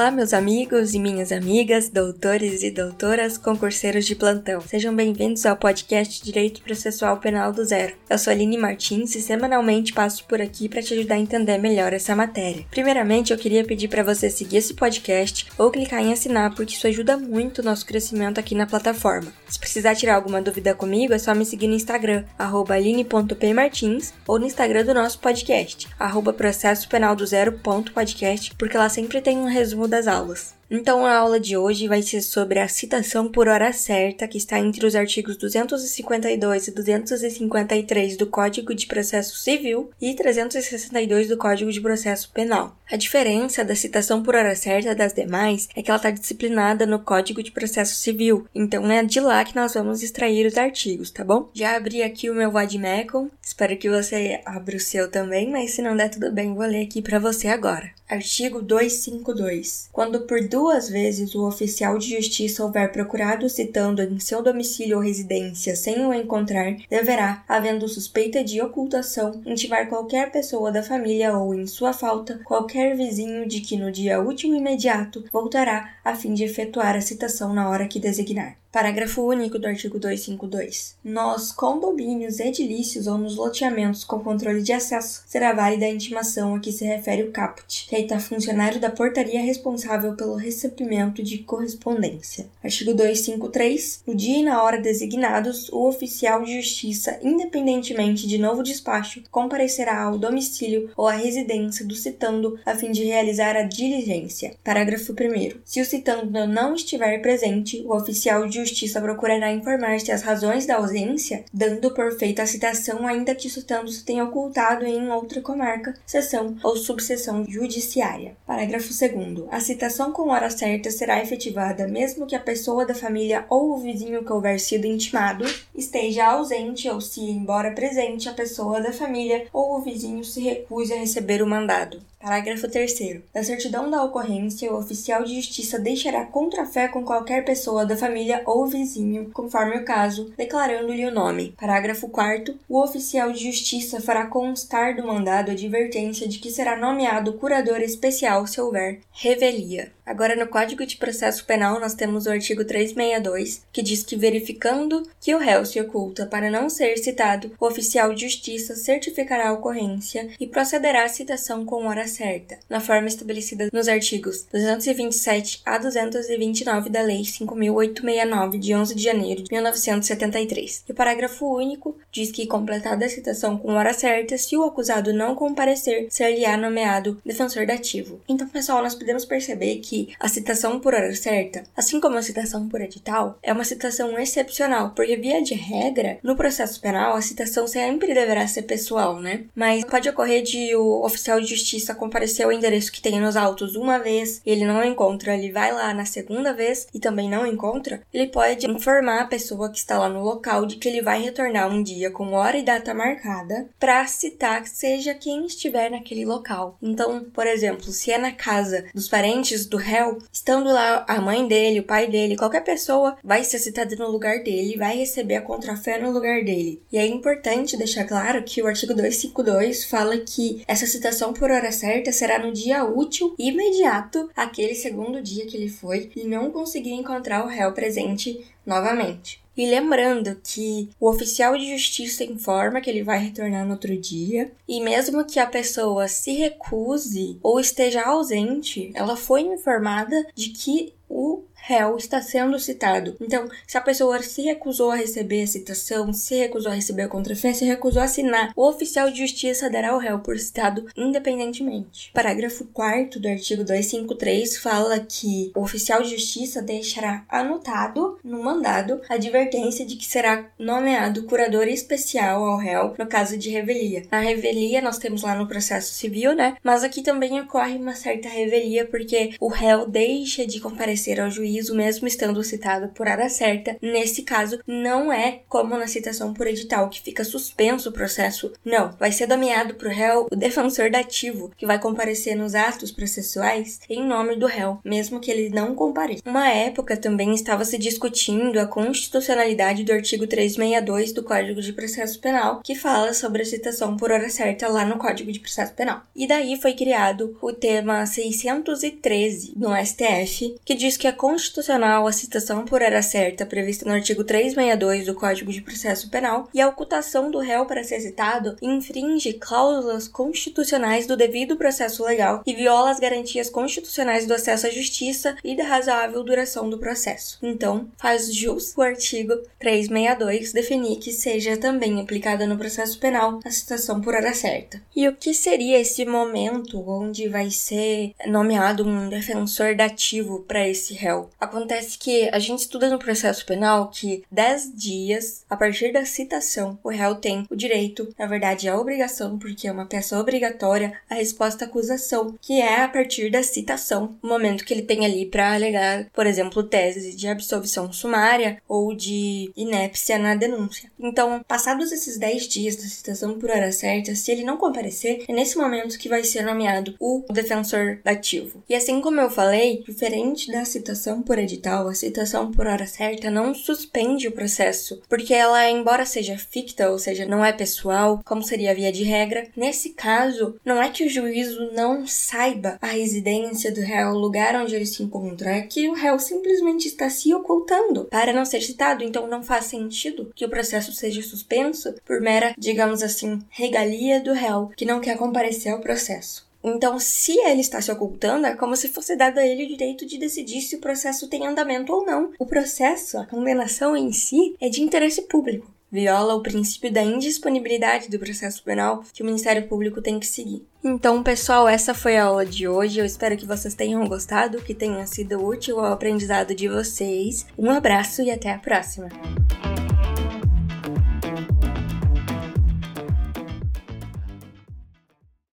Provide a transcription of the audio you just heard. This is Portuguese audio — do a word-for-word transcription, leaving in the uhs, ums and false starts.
Olá, meus amigos e minhas amigas, doutores e doutoras, concurseiros de plantão. Sejam bem-vindos ao podcast Direito Processual Penal do Zero. Eu sou Aline Martins e semanalmente passo por aqui para te ajudar a entender melhor essa matéria. Primeiramente, eu queria pedir para você seguir esse podcast ou clicar em assinar, porque isso ajuda muito o nosso crescimento aqui na plataforma. Se precisar tirar alguma dúvida comigo, é só me seguir no Instagram, arroba aline ponto p martins, ou no Instagram do nosso podcast, arroba processo penal do zero ponto podcast, porque lá sempre tem um resumo resumo das aulas. Então, a aula de hoje vai ser sobre a citação por hora certa, que está entre os artigos duzentos e cinquenta e dois e duzentos e cinquenta e três do Código de Processo Civil e trezentos e sessenta e dois do Código de Processo Penal. A diferença da citação por hora certa das demais é que ela está disciplinada no Código de Processo Civil, então é de lá que nós vamos extrair os artigos, tá bom? Já abri aqui o meu vademecum, espero que você abra o seu também, mas se não der tudo bem, vou ler aqui para você agora. Artigo duzentos e cinquenta e dois. Quando por duas vezes o oficial de justiça houver procurado citando em seu domicílio ou residência sem o encontrar, deverá, havendo suspeita de ocultação, intimar qualquer pessoa da família ou, em sua falta, qualquer vizinho de que no dia útil imediato voltará a fim de efetuar a citação na hora que designar. Parágrafo único do artigo duzentos e cinquenta e dois. Nos condomínios edilícios ou nos loteamentos com controle de acesso, será válida a intimação a que se refere o caput, feita a funcionário da portaria responsável pelo recebimento de correspondência. Artigo duzentos e cinquenta e três. No dia e na hora designados, o oficial de justiça, independentemente de novo despacho, comparecerá ao domicílio ou à residência do citando a fim de realizar a diligência. Parágrafo primeiro. Se o citando não estiver presente, o oficial de Justiça procurará informar-se as razões da ausência, dando por feita a citação, ainda que o citando se tenha ocultado em outra comarca, seção ou subseção judiciária. Parágrafo segundo. A citação com hora certa será efetivada mesmo que a pessoa da família ou o vizinho que houver sido intimado esteja ausente ou se, embora presente, a pessoa da família ou o vizinho se recuse a receber o mandado. Parágrafo terceiro. Na certidão da ocorrência, o oficial de justiça deixará contrafé com qualquer pessoa da família ou vizinho, conforme o caso, declarando-lhe o nome. Parágrafo quarto. O oficial de justiça fará constar do mandado a advertência de que será nomeado curador especial se houver revelia. Agora, no Código de Processo Penal, nós temos o artigo trezentos e sessenta e dois, que diz que, verificando que o réu se oculta para não ser citado, o oficial de justiça certificará a ocorrência e procederá à citação com hora certa, na forma estabelecida nos artigos duzentos e vinte e sete a duzentos e vinte e nove da lei cinco mil oitocentos e sessenta e nove, de onze de janeiro de mil novecentos e setenta e três. E o parágrafo único diz que, completada a citação com hora certa, se o acusado não comparecer, ser-lhe-á nomeado defensor dativo. Então, pessoal, nós podemos perceber que a citação por hora certa, assim como a citação por edital, é uma citação excepcional, porque, via de regra, no processo penal, a citação sempre deverá ser pessoal, né? Mas pode ocorrer de o oficial de justiça compareceu ao endereço que tem nos autos uma vez, ele não encontra, ele vai lá na segunda vez e também não encontra, ele pode informar a pessoa que está lá no local de que ele vai retornar um dia com hora e data marcada para citar seja quem estiver naquele local. Então, por exemplo, se é na casa dos parentes do réu, estando lá a mãe dele, o pai dele, qualquer pessoa vai ser citada no lugar dele, vai receber a contrafé no lugar dele. E é importante deixar claro que o artigo duzentos e cinquenta e dois fala que essa citação por hora certa será no dia útil imediato, aquele segundo dia que ele foi e não conseguir encontrar o réu presente novamente. E lembrando que o oficial de justiça informa que ele vai retornar no outro dia, e mesmo que a pessoa se recuse ou esteja ausente, ela foi informada de que o réu está sendo citado. Então, se a pessoa se recusou a receber a citação, se recusou a receber a contrafé, se recusou a assinar, o oficial de justiça dará ao réu por citado independentemente. Parágrafo quarto do artigo duzentos e cinquenta e três fala que o oficial de justiça deixará anotado no mandado a advertência de que será nomeado curador especial ao réu no caso de revelia. A revelia nós temos lá no processo civil, né? Mas aqui também ocorre uma certa revelia porque o réu deixa de comparecer ao juiz juízo, mesmo estando citado por hora certa, nesse caso não é como na citação por edital, que fica suspenso o processo. Não, vai ser nomeado para o réu o defensor dativo, que vai comparecer nos atos processuais em nome do réu, mesmo que ele não compareça. Uma época também estava se discutindo a constitucionalidade do artigo trezentos e sessenta e dois do Código de Processo Penal, que fala sobre a citação por hora certa lá no Código de Processo Penal. E daí foi criado o tema seiscentos e treze no S T F, que diz que é constitucional a citação por hora certa prevista no artigo trezentos e sessenta e dois do Código de Processo Penal, e a ocultação do réu para ser citado infringe cláusulas constitucionais do devido processo legal e viola as garantias constitucionais do acesso à justiça e da razoável duração do processo. Então, faz jus o artigo trezentos e sessenta e dois definir que seja também aplicada no processo penal a citação por hora certa. E o que seria esse momento onde vai ser nomeado um defensor dativo para esse réu? Acontece que a gente estuda no processo penal que dez dias, a partir da citação, o réu tem o direito, na verdade a obrigação, porque é uma peça obrigatória, a resposta à acusação, que é a partir da citação, o momento que ele tem ali para alegar, por exemplo, tese de absolvição sumária ou de inépcia na denúncia. Então, passados esses dez dias da citação por hora certa, se ele não comparecer, é nesse momento que vai ser nomeado o defensor dativo. E assim como eu falei, diferente da citação por edital, a citação por hora certa não suspende o processo, porque ela, embora seja ficta, ou seja, não é pessoal, como seria a via de regra, nesse caso, não é que o juízo não saiba a residência do réu, o lugar onde ele se encontra, é que o réu simplesmente está se ocultando para não ser citado, então não faz sentido que o processo seja suspenso por mera, digamos assim, regalia do réu, que não quer comparecer ao processo. Então, se ele está se ocultando, é como se fosse dado a ele o direito de decidir se o processo tem andamento ou não. O processo, a condenação em si, é de interesse público. Viola o princípio da indisponibilidade do processo penal que o Ministério Público tem que seguir. Então, pessoal, essa foi a aula de hoje. Eu espero que vocês tenham gostado, que tenha sido útil ao aprendizado de vocês. Um abraço e até a próxima!